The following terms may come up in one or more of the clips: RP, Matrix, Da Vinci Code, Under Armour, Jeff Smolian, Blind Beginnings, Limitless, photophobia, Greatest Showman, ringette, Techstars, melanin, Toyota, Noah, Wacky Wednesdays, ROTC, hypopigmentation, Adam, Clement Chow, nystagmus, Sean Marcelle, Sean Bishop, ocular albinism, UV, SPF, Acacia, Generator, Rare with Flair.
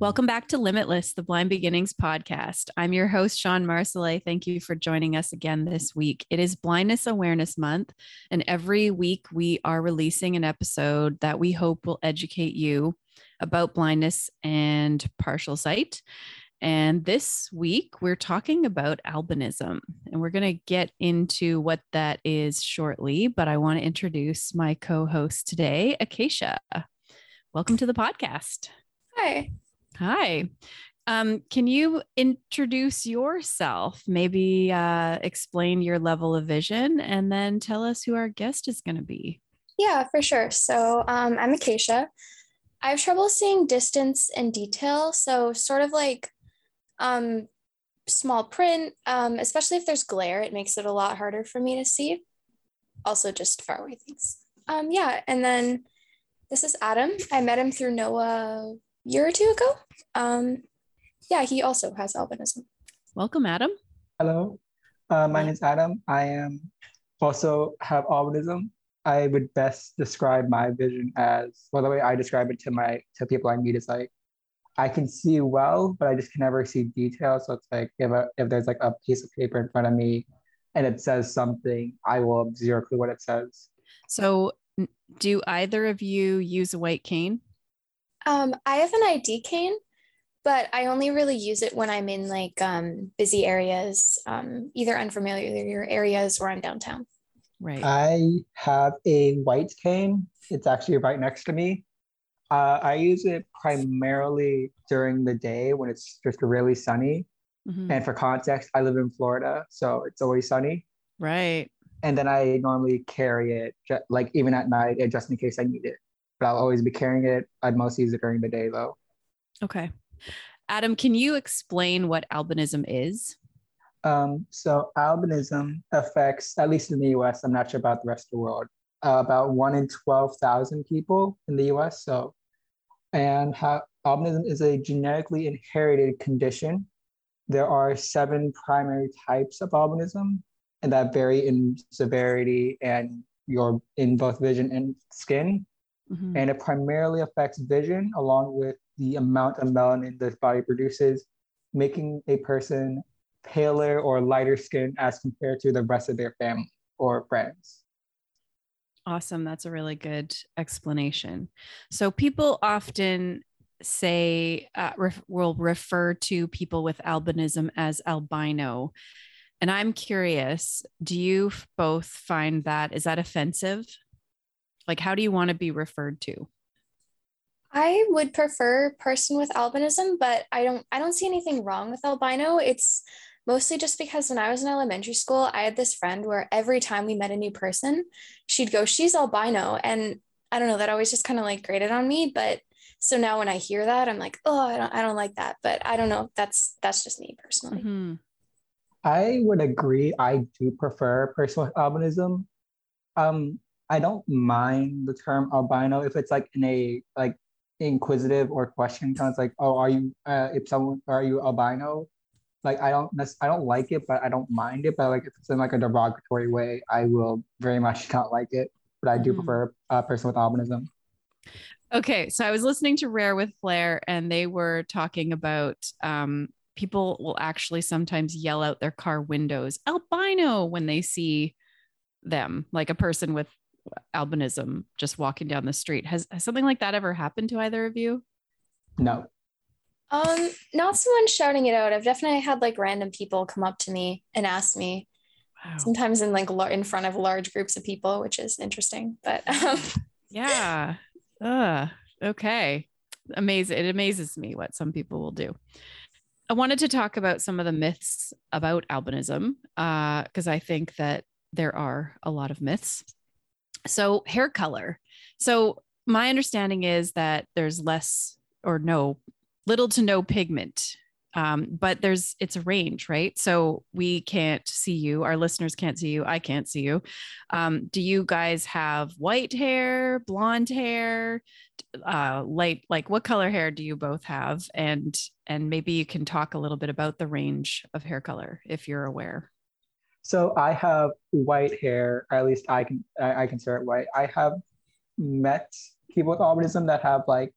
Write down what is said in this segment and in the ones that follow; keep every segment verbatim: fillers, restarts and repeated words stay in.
Welcome back to Limitless, the Blind Beginnings podcast. I'm your host, Sean Marcelle. Thank you for joining us again this week. It is Blindness Awareness Month, and every week we are releasing an episode that we hope will educate you about blindness and partial sight. And this week we're talking about albinism, and we're going to get into what that is shortly, but I want to introduce my co-host today, Acacia. Welcome to the podcast. Hi. Hi. Um, can you introduce yourself, maybe uh, explain your level of vision, and then tell us who our guest is going to be? Yeah, for sure. So um, I'm Acacia. I have trouble seeing distance and detail, so sort of like um, small print, um, especially if there's glare, it makes it a lot harder for me to see. Also just far away things. Um, yeah, and then this is Adam. I met him through Noah a year or two ago. Um, yeah, he also has albinism. Welcome, Adam. Hello, uh, my name is Adam. I am also have albinism. I would best describe my vision as, well, the way I describe it to my to people I meet is like, I can see well, but I just can never see detail. So it's like, if, a, if there's like a piece of paper in front of me and it says something, I will have zero clue what it says. So do either of you use a white cane? Um, I have an I D cane, but I only really use it when I'm in like um, busy areas, um, either unfamiliar areas or I'm downtown. Right. I have a white cane. It's actually right next to me. Uh, I use it primarily during the day when it's just really sunny. Mm-hmm. And for context, I live in Florida, so it's always sunny. Right. And then I normally carry it, just, like even at night, just in case I need it. But I'll always be carrying it. I'd mostly use it during the day, though. Okay. Adam, can you explain what albinism is? Um, so albinism affects, at least in the U S, I'm not sure about the rest of the world, uh, about one in twelve thousand people in the U S. So, and how, albinism is a genetically inherited condition. There are seven primary types of albinism, and that vary in severity and your in both vision and skin. Mm-hmm. And it primarily affects vision along with the amount of melanin the body produces, making a person paler or lighter skin as compared to the rest of their family or friends. Awesome. That's a really good explanation. So people often say, uh, ref- will refer to people with albinism as albino. And I'm curious, do you both find that, is that offensive? Like, how do you want to be referred to? I would prefer person with albinism, but I don't, I don't see anything wrong with albino. It's mostly just because when I was in elementary school, I had this friend where every time we met a new person, she'd go, she's albino. And I don't know, that always just kind of like grated on me. But so now when I hear that, I'm like, oh, I don't, I don't like that. But I don't know. That's, that's just me personally. Mm-hmm. I would agree. I do prefer person with albinism. Um, I don't mind the term albino if it's like in a, like, inquisitive or question kind of like, oh, are you uh, if someone are you albino? Like I don't I don't like it, but I don't mind it. But like if it's in like a derogatory way, I will very much not like it. But I do mm-hmm. prefer a person with albinism. Okay, so I was listening to Rare with Flair, and they were talking about um, people will actually sometimes yell out their car windows albino when they see them, like a person with albinism just walking down the street. Has, has something like that ever happened to either of you? No. Um, not someone shouting it out. I've definitely had like random people come up to me and ask me. Wow. Sometimes in like in front of large groups of people, which is interesting. But um. yeah. Uh, okay. Amazing. It amazes me what some people will do. I wanted to talk about some of the myths about albinism uh, because I think that there are a lot of myths. So hair color. So my understanding is that there's less or no, little to no pigment Um, but there's, it's a range, right? So we can't see you. Our listeners can't see you. I can't see you. Um, do you guys have white hair, blonde hair, uh, light, like what color hair do you both have? And, and maybe you can talk a little bit about the range of hair color if you're aware. So I have white hair, at least I can, I, I consider it white. I have met people with albinism that have like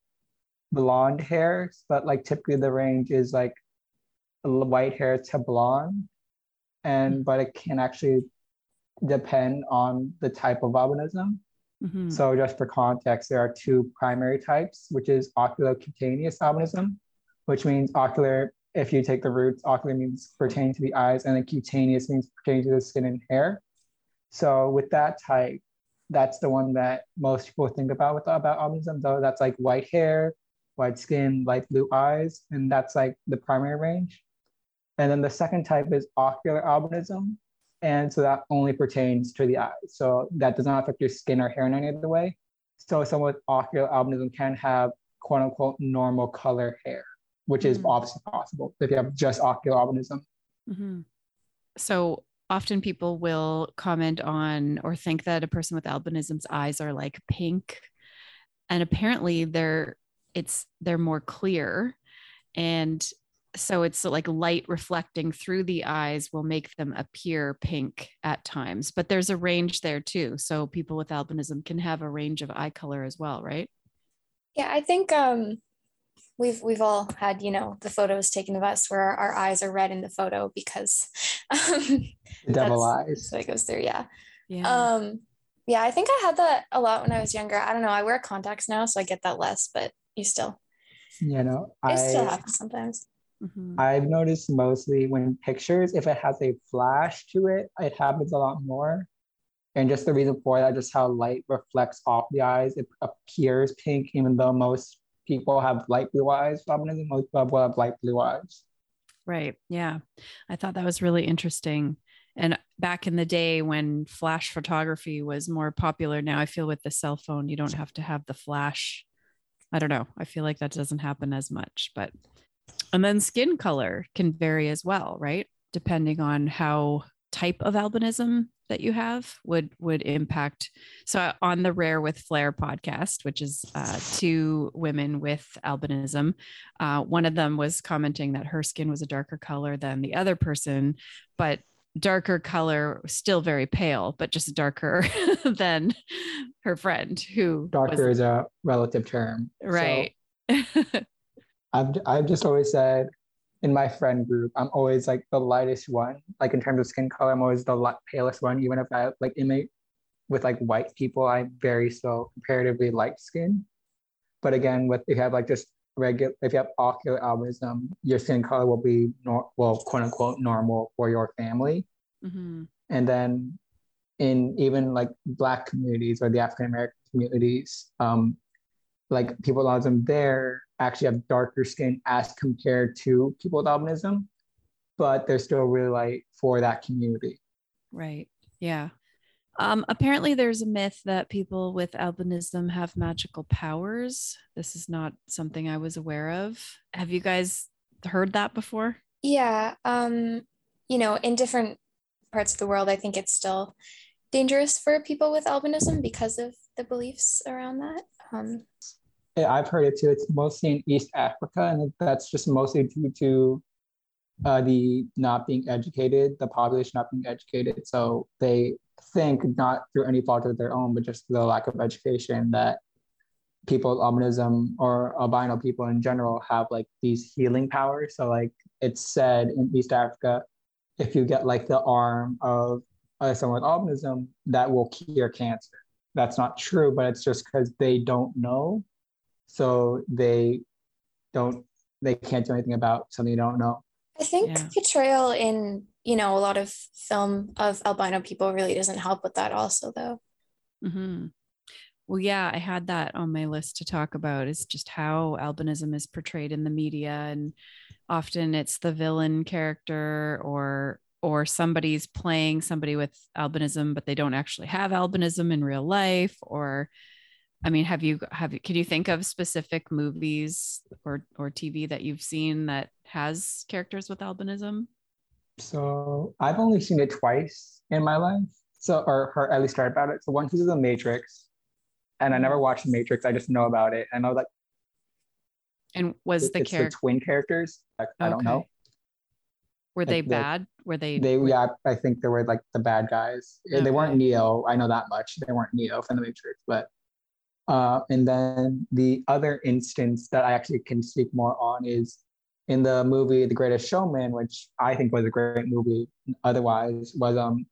blonde hair, but like typically the range is like white hair to blonde, and mm-hmm. but it can actually depend on the type of albinism. Mm-hmm. So just for context, there are two primary types, which is oculocutaneous albinism, which means ocular, if you take the roots, ocular means pertaining to the eyes, and then cutaneous means pertaining to the skin and hair. So with that type, that's the one that most people think about with about albinism, though that's like white hair, white skin, light blue eyes, and that's like the primary range. And then the second type is ocular albinism, and so that only pertains to the eyes. So that does not affect your skin or hair in any other way. So someone with ocular albinism can have quote unquote normal color hair, which mm-hmm. is obviously possible if you have just ocular albinism. Mm-hmm. So often people will comment on or think that a person with albinism's eyes are like pink, and apparently they're it's they're more clear, and so it's like light reflecting through the eyes will make them appear pink at times, but there's a range there too. So people with albinism can have a range of eye color as well, right? Yeah, I think um We've we've all had, you know, the photos taken of us where our, our eyes are red in the photo because um, the devil eyes. So it goes through, yeah. Yeah. Um, yeah, I think I had that a lot when I was younger. I don't know. I wear contacts now, so I get that less, but you still, you know, I still happens sometimes. Mm-hmm. I've noticed mostly when pictures, if it has a flash to it, it happens a lot more. And just the reason for that, just how light reflects off the eyes, it appears pink, even though most people have light blue eyes. Albinism, most people have light blue eyes. Right. Yeah. I thought that was really interesting. And back in the day when flash photography was more popular, now I feel with the cell phone, you don't have to have the flash. I don't know. I feel like that doesn't happen as much, but, and then skin color can vary as well, right? Depending on how type of albinism that you have would would impact. So on the Rare with Flair podcast, which is uh, two women with albinism, uh, one of them was commenting that her skin was a darker color than the other person, but darker color, still very pale, but just darker than her friend who darker was, is a relative term. Right. So I've, I've just always said, in my friend group, I'm always like the lightest one. Like in terms of skin color, I'm always the light, palest one. Even if I like inmate with like white people, I'm very so comparatively light skin. But again, with if you have like just regular, if you have ocular albinism, your skin color will be nor- well, quote unquote, normal for your family. Mm-hmm. And then in even like Black communities or the African American communities, um, like people with albinism there actually have darker skin as compared to people with albinism, but they're still really light for that community. Right. Yeah. Um, apparently there's a myth that people with albinism have magical powers. This is not something I was aware of. Have you guys heard that before? Yeah. Um, you know, in different parts of the world, I think it's still dangerous for people with albinism because of the beliefs around that. Um, Yeah, I've heard it too. It's mostly in East Africa, and that's just mostly due to uh, the not being educated, the population not being educated. So they think, not through any fault of their own, but just the lack of education, that people with albinism or albino people in general have like these healing powers. So like it's said in East Africa, if you get like the arm of uh, someone with albinism, that will cure cancer. That's not true, but it's just because they don't know. So they don't, they can't do anything about something you don't know. I think yeah. portrayal in, you know, a lot of film of albino people really doesn't help with that also though. Mm-hmm. Well, yeah, I had that on my list to talk about, is just how albinism is portrayed in the media. And often it's the villain character or or somebody's playing somebody with albinism, but they don't actually have albinism in real life, or I mean, have you, have you, can you think of specific movies or, or T V that you've seen that has characters with albinism? So I've only seen it twice in my life. So, or, or at least heard about it. So one was The Matrix, and I never watched Matrix. I just know about it. And I was like, and was it, the character the twin characters? I, okay. I don't know. Were they like, bad? They, were they? They were... yeah, I think they were like the bad guys. Okay. They weren't Neo. I know that much. They weren't Neo from The Matrix, but. Uh, and then the other instance that I actually can speak more on is in the movie The Greatest Showman, which I think was a great movie otherwise, was um,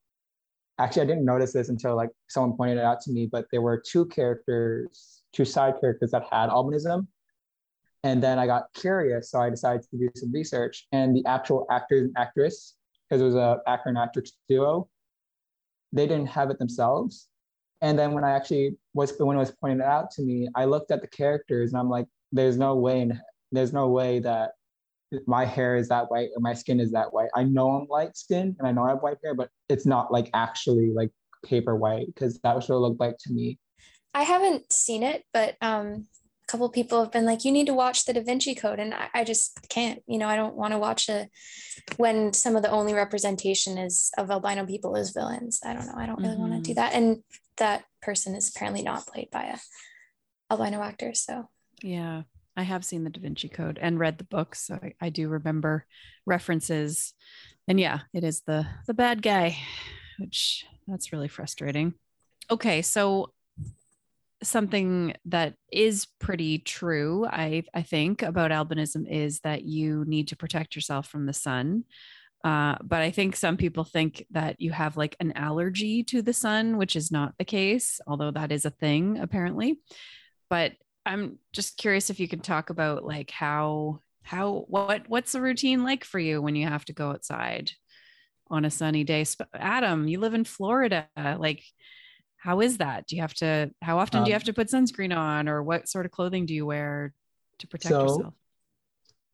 actually I didn't notice this until like someone pointed it out to me, but there were two characters, two side characters that had albinism. And then I got curious, so I decided to do some research, and the actual actors and actress, because it was an actor and actress duo, they didn't have it themselves. And then when I actually was, when it was pointed out to me, I looked at the characters and I'm like, there's no way, in, there's no way that my hair is that white or my skin is that white. I know I'm light skinned and I know I have white hair, but it's not like actually like paper white, because that was what it looked like to me. I haven't seen it, but um, a couple of people have been like, you need to watch the Da Vinci Code. And I, I just can't, you know, I don't want to watch it when some of the only representation is of albino people as villains. I don't know. I don't really mm-hmm. want to do that. And that person is apparently not played by a albino actor. So yeah, I have seen the Da Vinci Code and read the book, so I, I do remember references. And yeah, it is the the bad guy, which that's really frustrating. Okay, so something that is pretty true, I I think, about albinism is that you need to protect yourself from the sun. Uh, but I think some people think that you have like an allergy to the sun, which is not the case, although that is a thing apparently. But I'm just curious if you can talk about like how, how, what, what's the routine like for you when you have to go outside on a sunny day? Adam, you live in Florida. Like, how is that? Do you have to, how often um, do you have to put sunscreen on, or what sort of clothing do you wear to protect so yourself?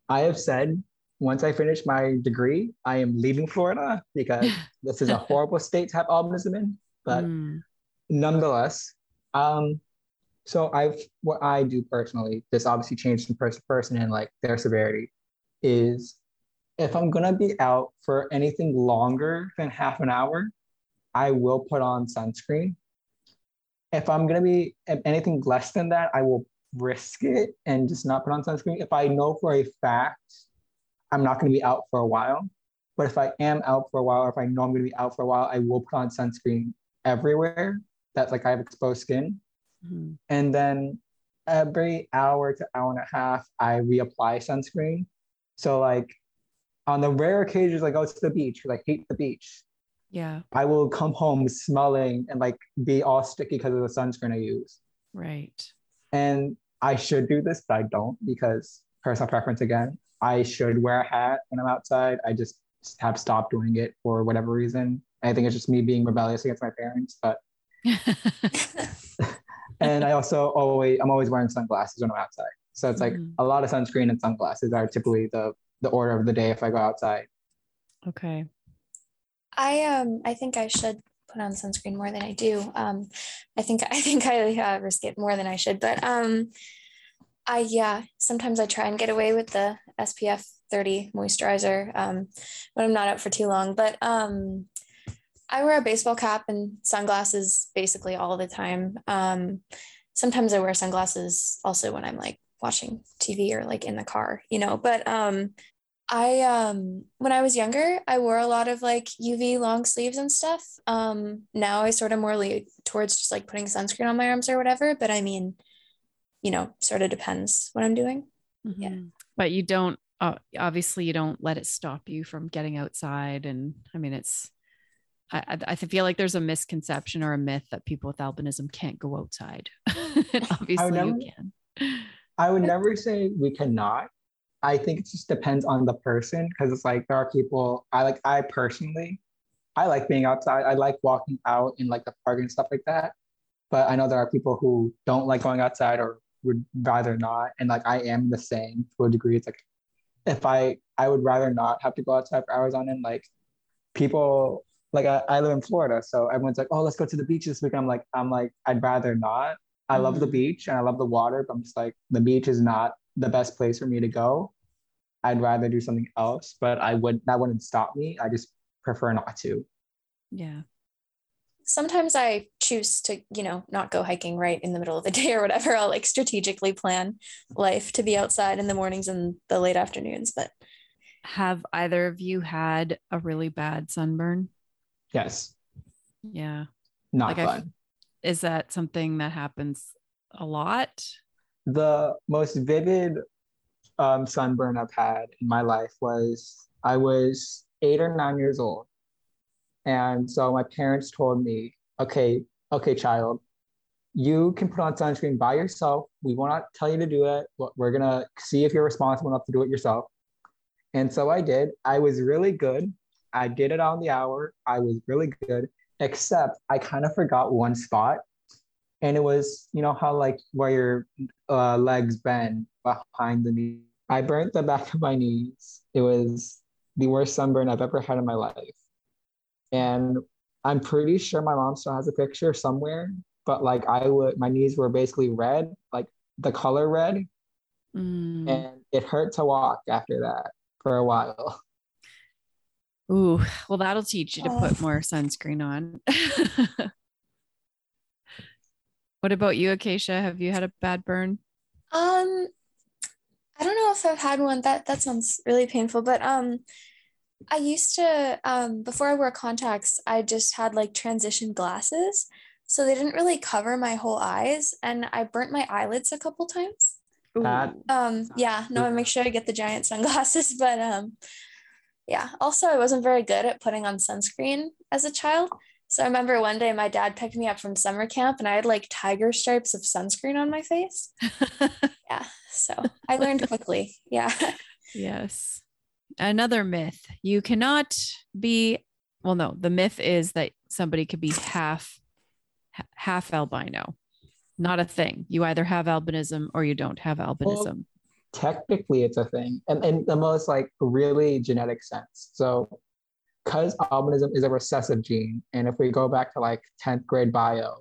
I have said, once I finish my degree, I am leaving Florida because this is a horrible state to have albinism in. But mm. nonetheless, um, so I've what I do personally, this obviously changes from person to person and like their severity, is if I'm going to be out for anything longer than half an hour, I will put on sunscreen. If I'm going to be if anything less than that, I will risk it and just not put on sunscreen. If I know for a fact I'm not going to be out for a while, but if I am out for a while, or if I know I'm going to be out for a while, I will put on sunscreen everywhere that's like I have exposed skin. Mm-hmm. And then every hour to hour and a half, I reapply sunscreen. So like on the rare occasions, like I go to the beach, like hate the beach. Yeah. I will come home smelling and like be all sticky because of the sunscreen I use. Right. And I should do this, but I don't, because personal preference again. I should wear a hat when I'm outside. I just have stopped doing it for whatever reason. I think it's just me being rebellious against my parents, but. And I also always, I'm always wearing sunglasses when I'm outside. So it's like mm. a lot of sunscreen and sunglasses are typically the, the order of the day if I go outside. Okay. I, um, I think I should put on sunscreen more than I do. Um, I think, I think I uh, risk it more than I should, but, um, I, yeah, sometimes I try and get away with the S P F thirty moisturizer um, when I'm not out for too long, but um, I wear a baseball cap and sunglasses basically all the time. Um, sometimes I wear sunglasses also when I'm like watching T V or like in the car, you know, but um, I, um, when I was younger, I wore a lot of like U V long sleeves and stuff. Um, now I sort of more lean towards just like putting sunscreen on my arms or whatever, but I mean, you know, sort of depends what I'm doing. Mm-hmm. Yeah. But you don't, uh, obviously you don't let it stop you from getting outside. And I mean, it's, I, I feel like there's a misconception or a myth that people with albinism can't go outside. Obviously I would never, you can. I would never say we cannot. I think it just depends on the person. Cause it's like, there are people I like, I personally, I like being outside. I like walking out in like the park and stuff like that. But I know there are people who don't like going outside or would rather not, and like I am the same to a degree. It's like if I I would rather not have to go outside for hours on end. Like people like I, I live in Florida, so everyone's like, oh, let's go to the beach this weekend. I'm like I'm like I'd rather not, I love the beach and I love the water, but I'm just like, the beach is not the best place for me to go. I'd rather do something else, but I would, that wouldn't stop me. I just prefer not to. Yeah. Sometimes I choose to, you know, not go hiking right in the middle of the day or whatever. I'll like strategically plan life to be outside in the mornings and the late afternoons. But have either of you had a really bad sunburn? Yes. Yeah. Not like fun. I, is that something that happens a lot? The most vivid um, sunburn I've had in my life was I was eight or nine years old. And so my parents told me, okay, okay, child, you can put on sunscreen by yourself. We will not tell you to do it, but we're going to see if you're responsible enough to do it yourself. And so I did. I was really good. I did it on the hour. I was really good, except I kind of forgot one spot. And it was, you know, how like where your uh, legs bend behind the knee. I burnt the back of my knees. It was the worst sunburn I've ever had in my life. And I'm pretty sure my mom still has a picture somewhere, but like I would, my knees were basically red, like the color red. Mm. And it hurt to walk after that for a while. Ooh, well, that'll teach you to put more sunscreen on. What about you, Acacia? Have you had a bad burn? Um, I don't know if I've had one. That, that sounds really painful, but, um, I used to, um, before I wore contacts, I just had like transition glasses. So they didn't really cover my whole eyes. And I burnt my eyelids a couple times. That, um, yeah, no, I make sure I get the giant sunglasses. But um, yeah, also I wasn't very good at putting on sunscreen as a child. So I remember one day my dad picked me up from summer camp and I had like tiger stripes of sunscreen on my face. Yeah, so I learned quickly. Yeah. Yes. Another myth, you cannot be, well, no, the myth is that somebody could be half, half albino. Not a thing. You either have albinism or you don't have albinism. Well, technically it's a thing. And in the most like really genetic sense. So because albinism is a recessive gene. And if we go back to like tenth grade bio,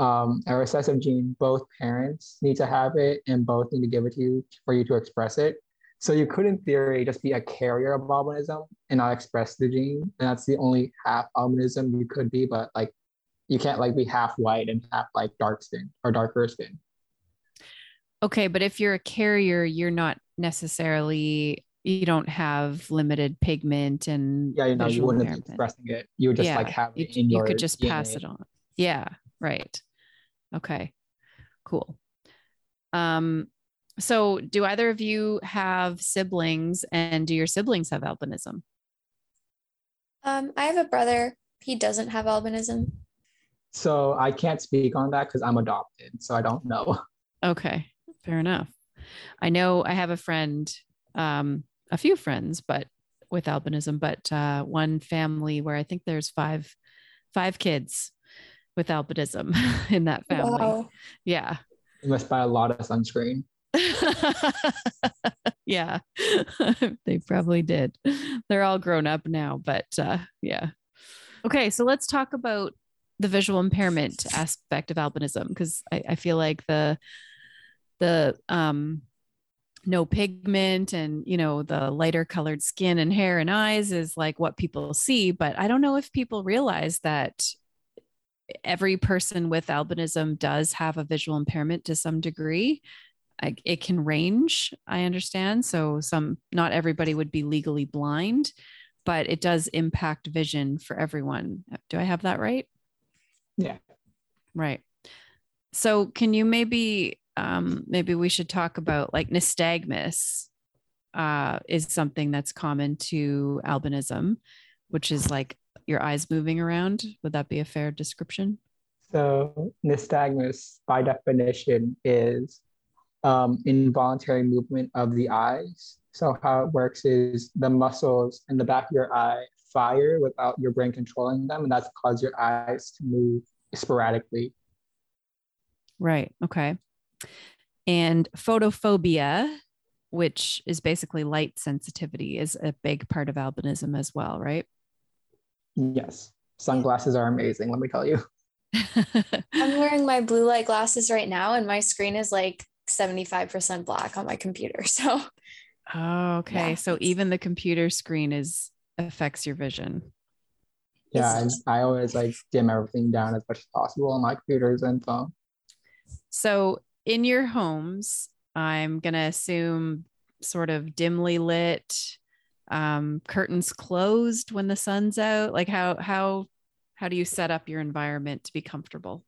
um, a recessive gene, both parents need to have it and both need to give it to you for you to express it. So you could, in theory, just be a carrier of albinism and not express the gene. And that's the only half albinism you could be, but like, you can't like be half white and half like dark skin or darker skin. Okay. But if you're a carrier, you're not necessarily, you don't have limited pigment and yeah, you know, you wouldn't be expressing it. You would just yeah, like have it in you your You could just D N A. Pass it on. Yeah. Right. Okay. Cool. Um, So do either of you have siblings and do your siblings have albinism? Um, I have a brother. He doesn't have albinism. So I can't speak on that because I'm adopted. So I don't know. Okay. Fair enough. I know I have a friend, um, a few friends, but with albinism, but uh, one family where I think there's five, five kids with albinism in that family. Wow. Yeah. You must buy a lot of sunscreen. Yeah. They probably did. They're all grown up now, but uh yeah. Okay, so let's talk about the visual impairment aspect of albinism, because I, I feel like the the um no pigment and, you know, the lighter colored skin and hair and eyes is like what people see, but I don't know if people realize that every person with albinism does have a visual impairment to some degree. It can range, I understand. So some, not everybody would be legally blind, but it does impact vision for everyone. Do I have that right? Yeah. Right. So can you maybe, um, maybe we should talk about like nystagmus uh, is something that's common to albinism, which is like your eyes moving around. Would that be a fair description? So nystagmus by definition is Um, involuntary movement of the eyes. So how it works is the muscles in the back of your eye fire without your brain controlling them, and that's caused your eyes to move sporadically. Right. Okay. And photophobia, which is basically light sensitivity, is a big part of albinism as well, right? Yes. Sunglasses are amazing, let me tell you. I'm wearing my blue light glasses right now and my screen is like seventy-five percent black on my computer. So. Oh, okay. Yeah. So even the computer screen is affects your vision. Yeah. I, I always like dim everything down as much as possible on my computers and phone. So in your homes, I'm going to assume sort of dimly lit, um, curtains closed when the sun's out. Like how, how, how do you set up your environment to be comfortable?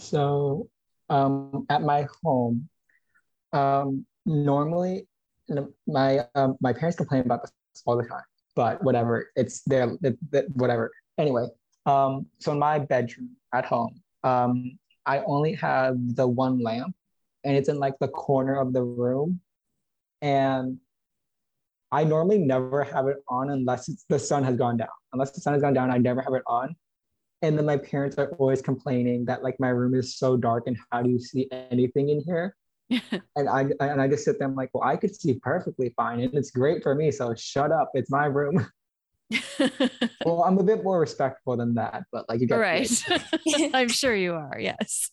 So, um, at my home, um, normally my, um, my parents complain about this all the time, but whatever, it's their, it, it, whatever. Anyway. Um, so in my bedroom at home, um, I only have the one lamp and it's in like the corner of the room. And I normally never have it on unless it's, the sun has gone down. Unless the sun has gone down, I never have it on. And then my parents are always complaining that like my room is so dark and how do you see anything in here? and I and I just sit there, I'm like, well, I could see perfectly fine and it's great for me. So shut up, it's my room. Well, I'm a bit more respectful than that, but like you got right. I'm sure you are, yes.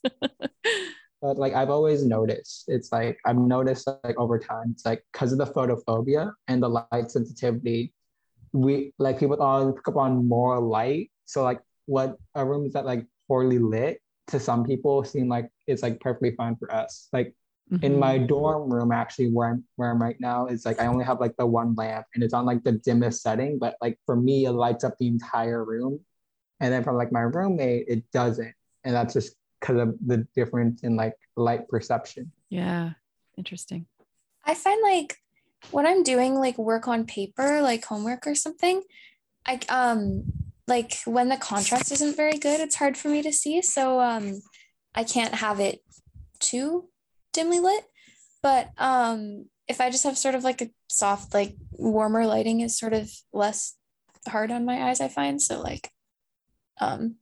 But like I've always noticed, it's like I've noticed like over time, it's like because of the photophobia and the light sensitivity, we like people all pick up on more light. So like what a room is that like poorly lit to some people seem like it's like perfectly fine for us. Like mm-hmm. in my dorm room, actually where I'm where I'm right now, it's like I only have like the one lamp and it's on like the dimmest setting. But like for me, it lights up the entire room. And then from like my roommate, it doesn't. And that's just because of the difference in like light perception. Yeah. Interesting. I find like when I'm doing like work on paper, like homework or something, I, um, like when the contrast isn't very good, it's hard for me to see. So, um, I can't have it too dimly lit, but, um, if I just have sort of like a soft, like warmer lighting is sort of less hard on my eyes, I find. So like, um,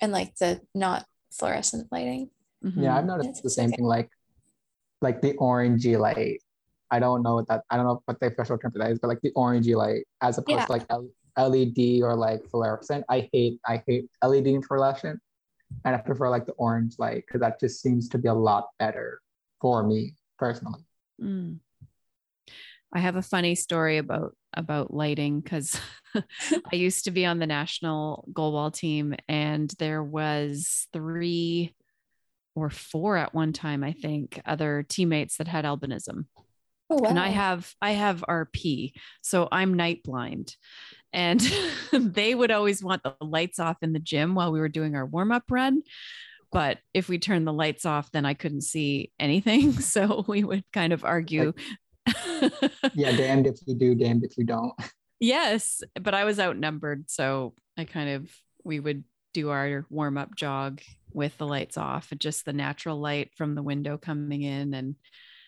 and like the not fluorescent lighting. Mm-hmm. Yeah, I've noticed it's the same okay. thing, like like the orangey light. I don't know what that, I don't know what the official term for that is, but like the orangey light as opposed yeah. to like L E D or like fluorescent. I hate, I hate L E D and fluorescent. And I prefer like the orange light because that just seems to be a lot better for me personally. Mm. I have a funny story about about lighting because I used to be on the national goalball team and there was three or four at one time, I think, other teammates that had albinism. Oh, wow. And I have, I have R P, so I'm night blind and they would always want the lights off in the gym while we were doing our warm-up run. But if we turned the lights off, then I couldn't see anything. So we would kind of argue. Yeah. Damned if you do, damned if you don't. Yes. But I was outnumbered. So I kind of, we would do our warm up jog with the lights off and just the natural light from the window coming in. And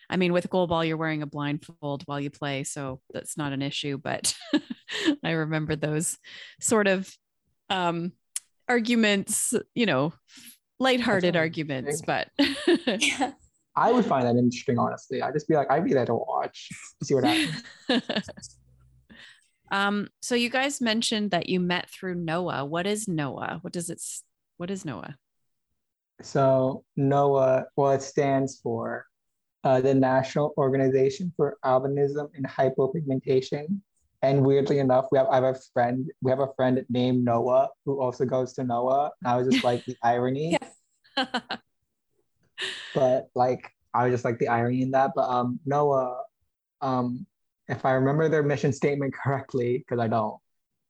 I mean, with goalball, you're wearing a blindfold while you play. So that's not an issue, but I remember those sort of um, arguments, you know, lighthearted arguments, but yeah. I would find that interesting, honestly. I'd just be like, I'd be there to watch, see what happens. um, so you guys mentioned that you met through Noah. What is Noah? What does it, what is Noah? So Noah, well, it stands for uh, the National Organization for Albinism and Hypopigmentation. And weirdly enough, we have, I have a friend, we have a friend named Noah who also goes to Noah. And I was just like the irony. But like, I was just like the irony in that. But um, Noah, um, if I remember their mission statement correctly, because I don't,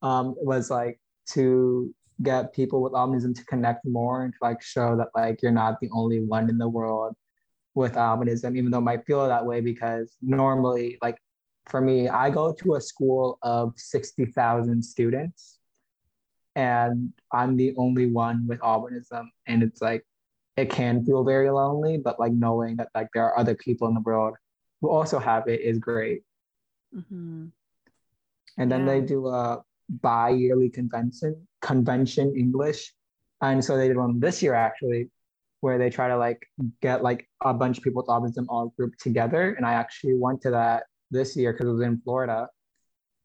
um, was like to get people with albinism to connect more and to like show that like you're not the only one in the world with albinism, even though it might feel that way. Because normally, like for me, I go to a school of sixty thousand students, and I'm the only one with albinism, and it's like. It can feel very lonely, but like knowing that like there are other people in the world who also have it is great. Mm-hmm. And then yeah. they do a bi-yearly convention, convention English. And so they did one this year actually, where they try to like get like a bunch of people with albinism all grouped together. And I actually went to that this year because it was in Florida,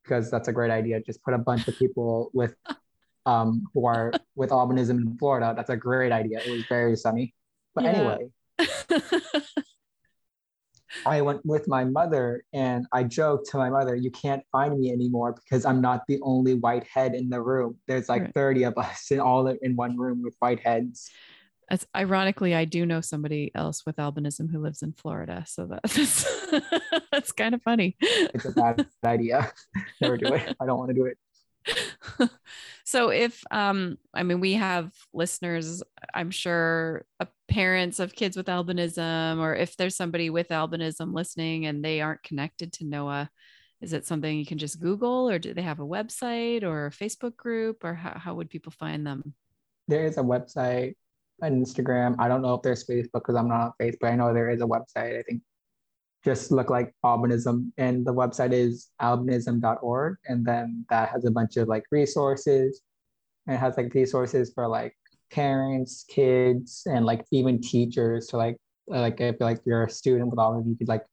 because that's a great idea. Just put a bunch of people with um, who are with albinism in Florida. That's a great idea. It was very sunny. But yeah. anyway, I went with my mother and I joked to my mother, you can't find me anymore because I'm not the only white head in the room. There's like right. thirty of us in all in one room with white heads. As ironically, I do know somebody else with albinism who lives in Florida. So that's, that's kind of funny. It's a bad idea. Never do it. I don't want to do it. So if, um, I mean, we have listeners, I'm sure, uh, parents of kids with albinism, or if there's somebody with albinism listening and they aren't connected to Noah, is it something you can just Google, or do they have a website or a Facebook group, or how, how would people find them? There is a website. And Instagram. I don't know if there's Facebook because I'm not on Facebook. I know there is a website. I think just look like albinism, and the website is albinism dot org, and then that has a bunch of like resources, and it has like resources for like parents, kids, and like even teachers. So like like if like you're a student with albinism, you could like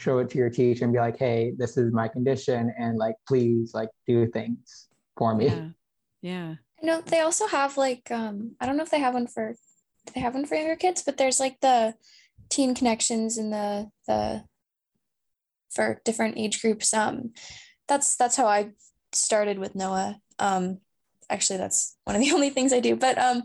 show it to your teacher and be like, hey, this is my condition, and like please like do things for me. Yeah. Yeah. No, they also have like, um, I don't know if they have one for, do they have one for younger kids, but there's like the teen connections and the, the, for different age groups. Um, that's, that's how I started with Noah. Um, actually that's one of the only things I do, but, um,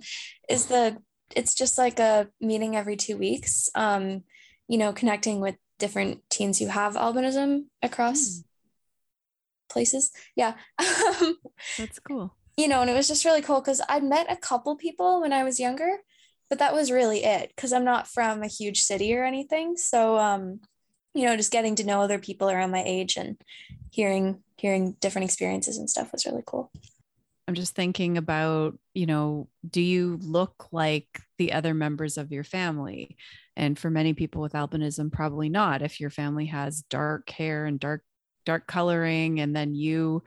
is the, it's just like a meeting every two weeks, um, you know, connecting with different teens who have albinism across mm. places. Yeah. That's cool. You know, and it was just really cool because I met a couple people when I was younger, but that was really it because I'm not from a huge city or anything. So, um, you know, just getting to know other people around my age and hearing hearing different experiences and stuff was really cool. I'm just thinking about, you know, do you look like the other members of your family? And for many people with albinism, probably not. If your family has dark hair and dark dark coloring, and then you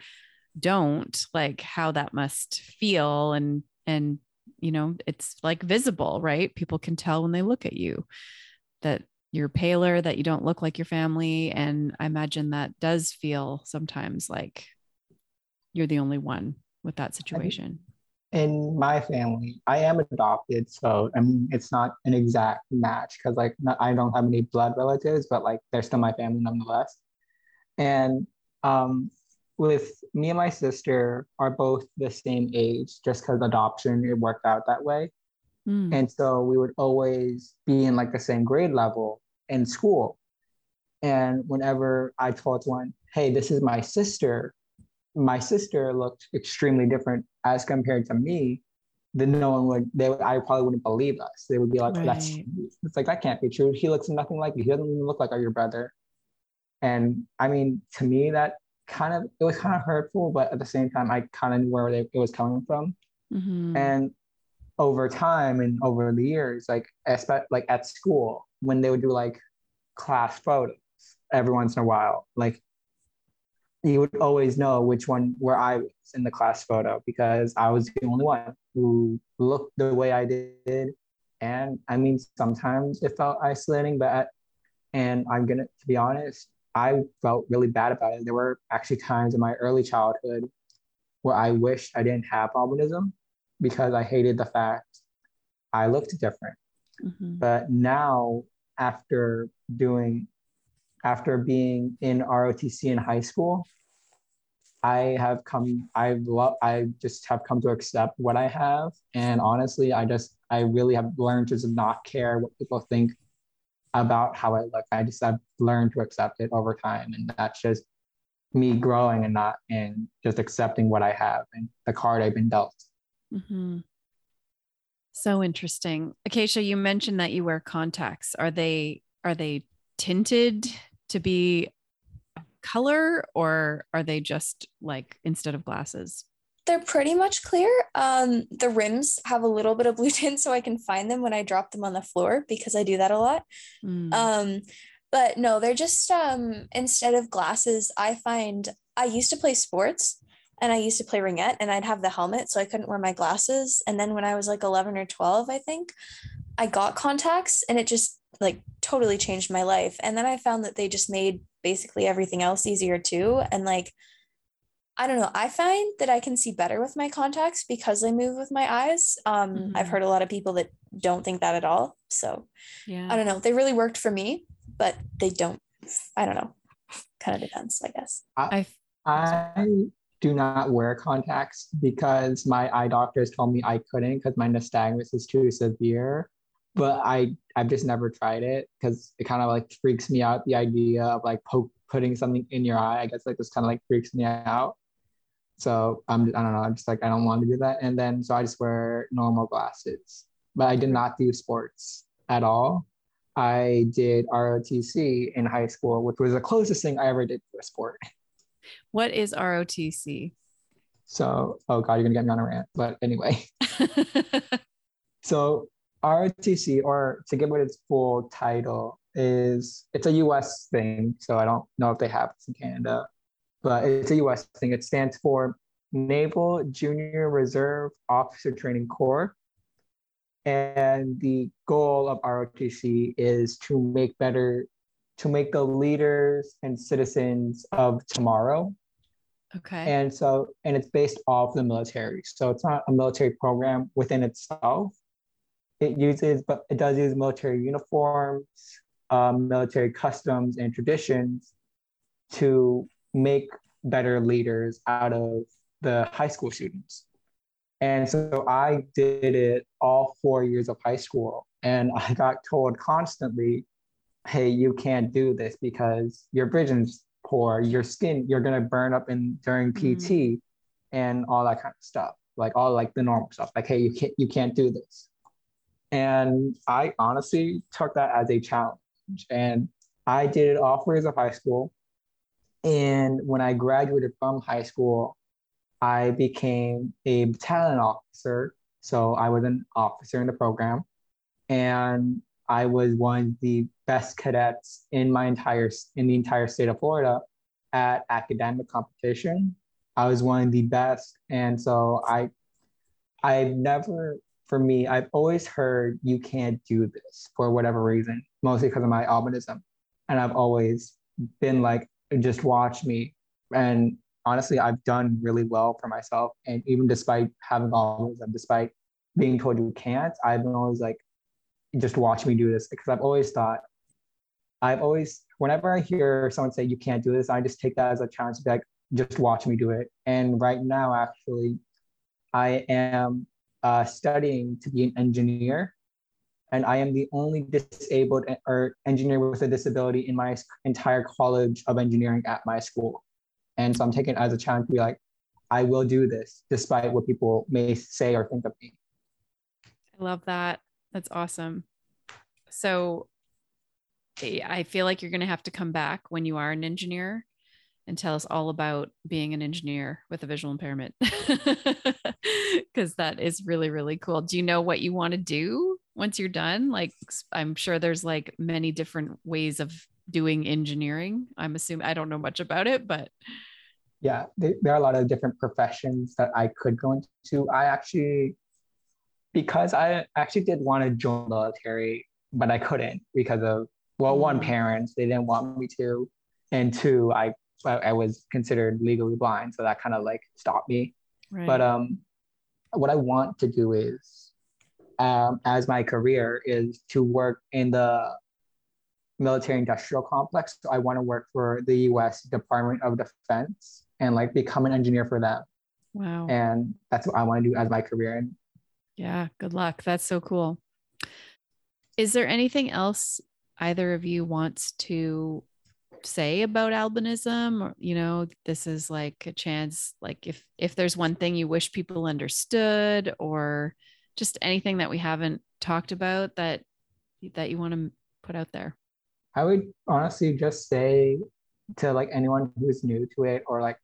don't, like how that must feel. And, and, you know, it's like visible, right? People can tell when they look at you that you're paler, that you don't look like your family. And I imagine that does feel sometimes like you're the only one with that situation. In my family, I am adopted. So, I mean, it's not an exact match because like not, I don't have any blood relatives, but like they're still my family nonetheless. And, um, with me and my sister are both the same age, just because adoption, it worked out that way. Mm. And so we would always be in like the same grade level in school. And whenever I told one, hey, this is my sister, my sister looked extremely different as compared to me, then no one would, they would, I probably wouldn't believe us. They would be like, right. That's, it's like, that can't be true. He looks nothing like you. He doesn't even look like your brother. And I mean, to me, that, kind of it was kind of hurtful, but at the same time I kind of knew where they, it was coming from. Mm-hmm. And over time and over the years, like especially like at school when they would do like class photos every once in a while, like you would always know which one where I was in the class photo because I was the only one who looked the way I did. And I mean sometimes it felt isolating, but at, and I'm gonna to be honest, I felt really bad about it. There were actually times in my early childhood where I wished I didn't have albinism because I hated the fact I looked different. Mm-hmm. But now after doing, after being in R O T C in high school, I have come, I've lo- I just have come to accept what I have. And honestly, I just, I really have learned to just not care what people think about how I look. I just I've learned to accept it over time, and that's just me growing and not and just accepting what I have and the card I've been dealt. Mm-hmm. So interesting. Acacia, you mentioned that you wear contacts. Are they are they tinted to be color, or are they just like instead of glasses? They're pretty much clear. Um, the rims have a little bit of blue tint so I can find them when I drop them on the floor because I do that a lot. Mm. Um, but no, they're just, um, instead of glasses, I find I used to play sports and I used to play ringette and I'd have the helmet so I couldn't wear my glasses. And then when I was like eleven or twelve, I think I got contacts and it just like totally changed my life. And then I found that they just made basically everything else easier too. And like, I don't know. I find that I can see better with my contacts because I move with my eyes. Um, mm-hmm. I've heard a lot of people that don't think that at all. So yeah. I don't know. They really worked for me, but they don't. I don't know. Kind of depends, I guess. I, I do not wear contacts because my eye doctors told me I couldn't because my nystagmus is too severe. But I, I've just never tried it because it kind of like freaks me out. The idea of like poke, putting something in your eye, I guess like this kind of like freaks me out. So I'm, I don't know. I'm just like, I don't want to do that. And then, so I just wear normal glasses, but I did not do sports at all. I did R O T C in high school, which was the closest thing I ever did to a sport. What is R O T C? So, oh God, you're gonna get me on a rant, but anyway. So R O T C, or to give it its full title, is it's a U S thing. So I don't know if they have this in Canada, but it's a U S thing. It stands for Naval Junior Reserve Officer Training Corps. And the goal of R O T C is to make better, to make the leaders and citizens of tomorrow. Okay. And so, and it's based off the military. So it's not a military program within itself. It uses, but it does use military uniforms, um, military customs and traditions to make better leaders out of the high school students. And so I did it all four years of high school. And I got told constantly, hey, you can't do this because your vision's poor, your skin, you're going to burn up in during P T mm-hmm. and all that kind of stuff. Like all like the normal stuff. Like, hey, you can't, you can't do this. And I honestly took that as a challenge. And I did it all four years of high school. And when I graduated from high school, I became a battalion officer. So I was an officer in the program. And I was one of the best cadets in my entire, in the entire state of Florida at academic competition. I was one of the best. And so I, I've never, for me, I've always heard you can't do this for whatever reason, mostly because of my albinism. And I've always been like, just watch me. And honestly, I've done really well for myself. And even despite having albinism, despite being told you can't, I've been always like, just watch me do this. Because I've always thought, I've always, whenever I hear someone say, you can't do this, I just take that as a challenge to be like, just watch me do it. And right now, actually, I am uh, studying to be an engineer. And I am the only disabled or engineer with a disability in my entire college of engineering at my school. And so I'm taking it as a challenge to be like, I will do this despite what people may say or think of me. I love that. That's awesome. So I feel like you're going to have to come back when you are an engineer and tell us all about being an engineer with a visual impairment. Because that is really, really cool. Do you know what you want to do once you're done? Like, I'm sure there's like many different ways of doing engineering. I'm assuming, I don't know much about it, but. Yeah, there are a lot of different professions that I could go into. I actually, because I actually did want to join the military, but I couldn't because of, well, one, parents, they didn't want me to. And two, I, I was considered legally blind. So that kind of like stopped me. Right. But um, what I want to do is, um, as my career is to work in the military industrial complex. So I want to work for the U S Department of Defense and like become an engineer for them. Wow. And that's what I want to do as my career. Yeah. Good luck. That's so cool. Is there anything else either of you wants to say about albinism? Or, you know, this is like a chance, like if, if there's one thing you wish people understood or just anything that we haven't talked about that, that you want to put out there. I would honestly just say to like anyone who's new to it or like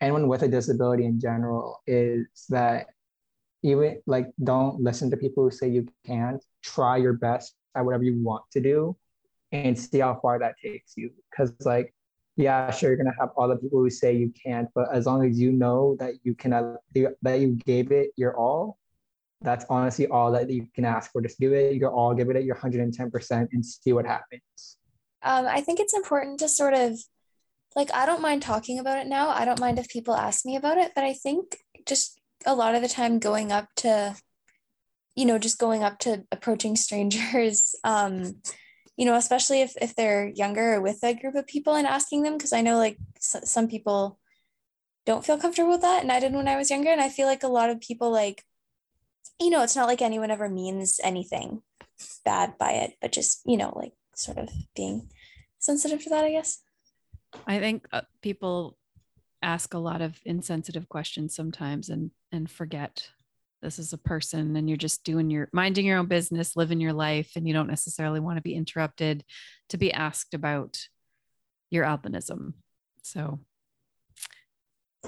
anyone with a disability in general is that even like don't listen to people who say you can't. Try your best at whatever you want to do and see how far that takes you. Because like, yeah, sure, you're gonna have all the people who say you can't, but as long as you know that you can, that you gave it your all, that's honestly all that you can ask for. Just do it. You can all give it at your one hundred ten percent and see what happens. Um, I think it's important to sort of like, I don't mind talking about it now. I don't mind if people ask me about it, but I think just a lot of the time going up to, you know, just going up to approaching strangers, um, you know, especially if, if they're younger or with a group of people and asking them, because I know like so, some people don't feel comfortable with that. And I did when I was younger. And I feel like a lot of people like, you know, it's not like anyone ever means anything bad by it, but just, you know, like sort of being sensitive to that, I guess. I think uh, people ask a lot of insensitive questions sometimes and, and forget this is a person and you're just doing your minding your own business, living your life. And you don't necessarily want to be interrupted to be asked about your albinism. So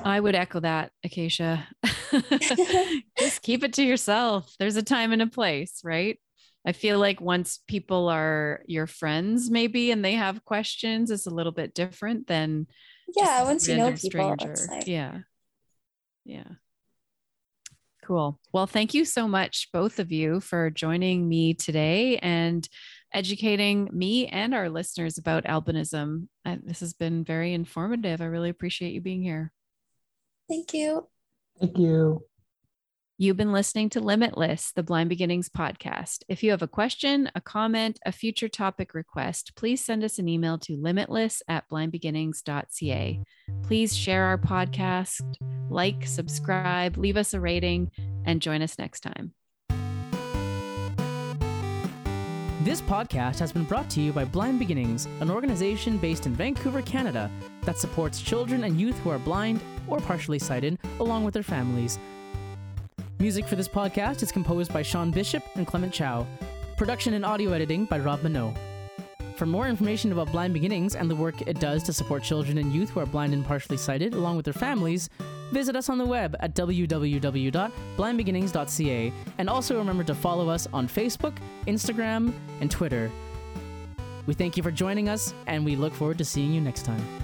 I would echo that, Acacia. Just keep it to yourself. There's a time and a place, right? I feel like once people are your friends maybe, and they have questions, it's a little bit different than. Yeah. Once you know people. Like... Yeah. Yeah. Cool. Well, thank you so much, both of you, for joining me today and educating me and our listeners about albinism. I, this has been very informative. I really appreciate you being here. Thank you. Thank you. You've been listening to Limitless, the Blind Beginnings podcast. If you have a question, a comment, a future topic request, please send us an email to limitless at blind beginnings dot c a. Please share our podcast, like, subscribe, leave us a rating, and join us next time. This podcast has been brought to you by Blind Beginnings, an organization based in Vancouver, Canada, that supports children and youth who are blind or partially sighted, along with their families. Music for this podcast is composed by Sean Bishop and Clement Chow. Production and audio editing by Rob Minot. For more information about Blind Beginnings and the work it does to support children and youth who are blind and partially sighted, along with their families, visit us on the web at w w w dot blind beginnings dot c a, and also remember to follow us on Facebook, Instagram, and Twitter. We thank you for joining us, and we look forward to seeing you next time.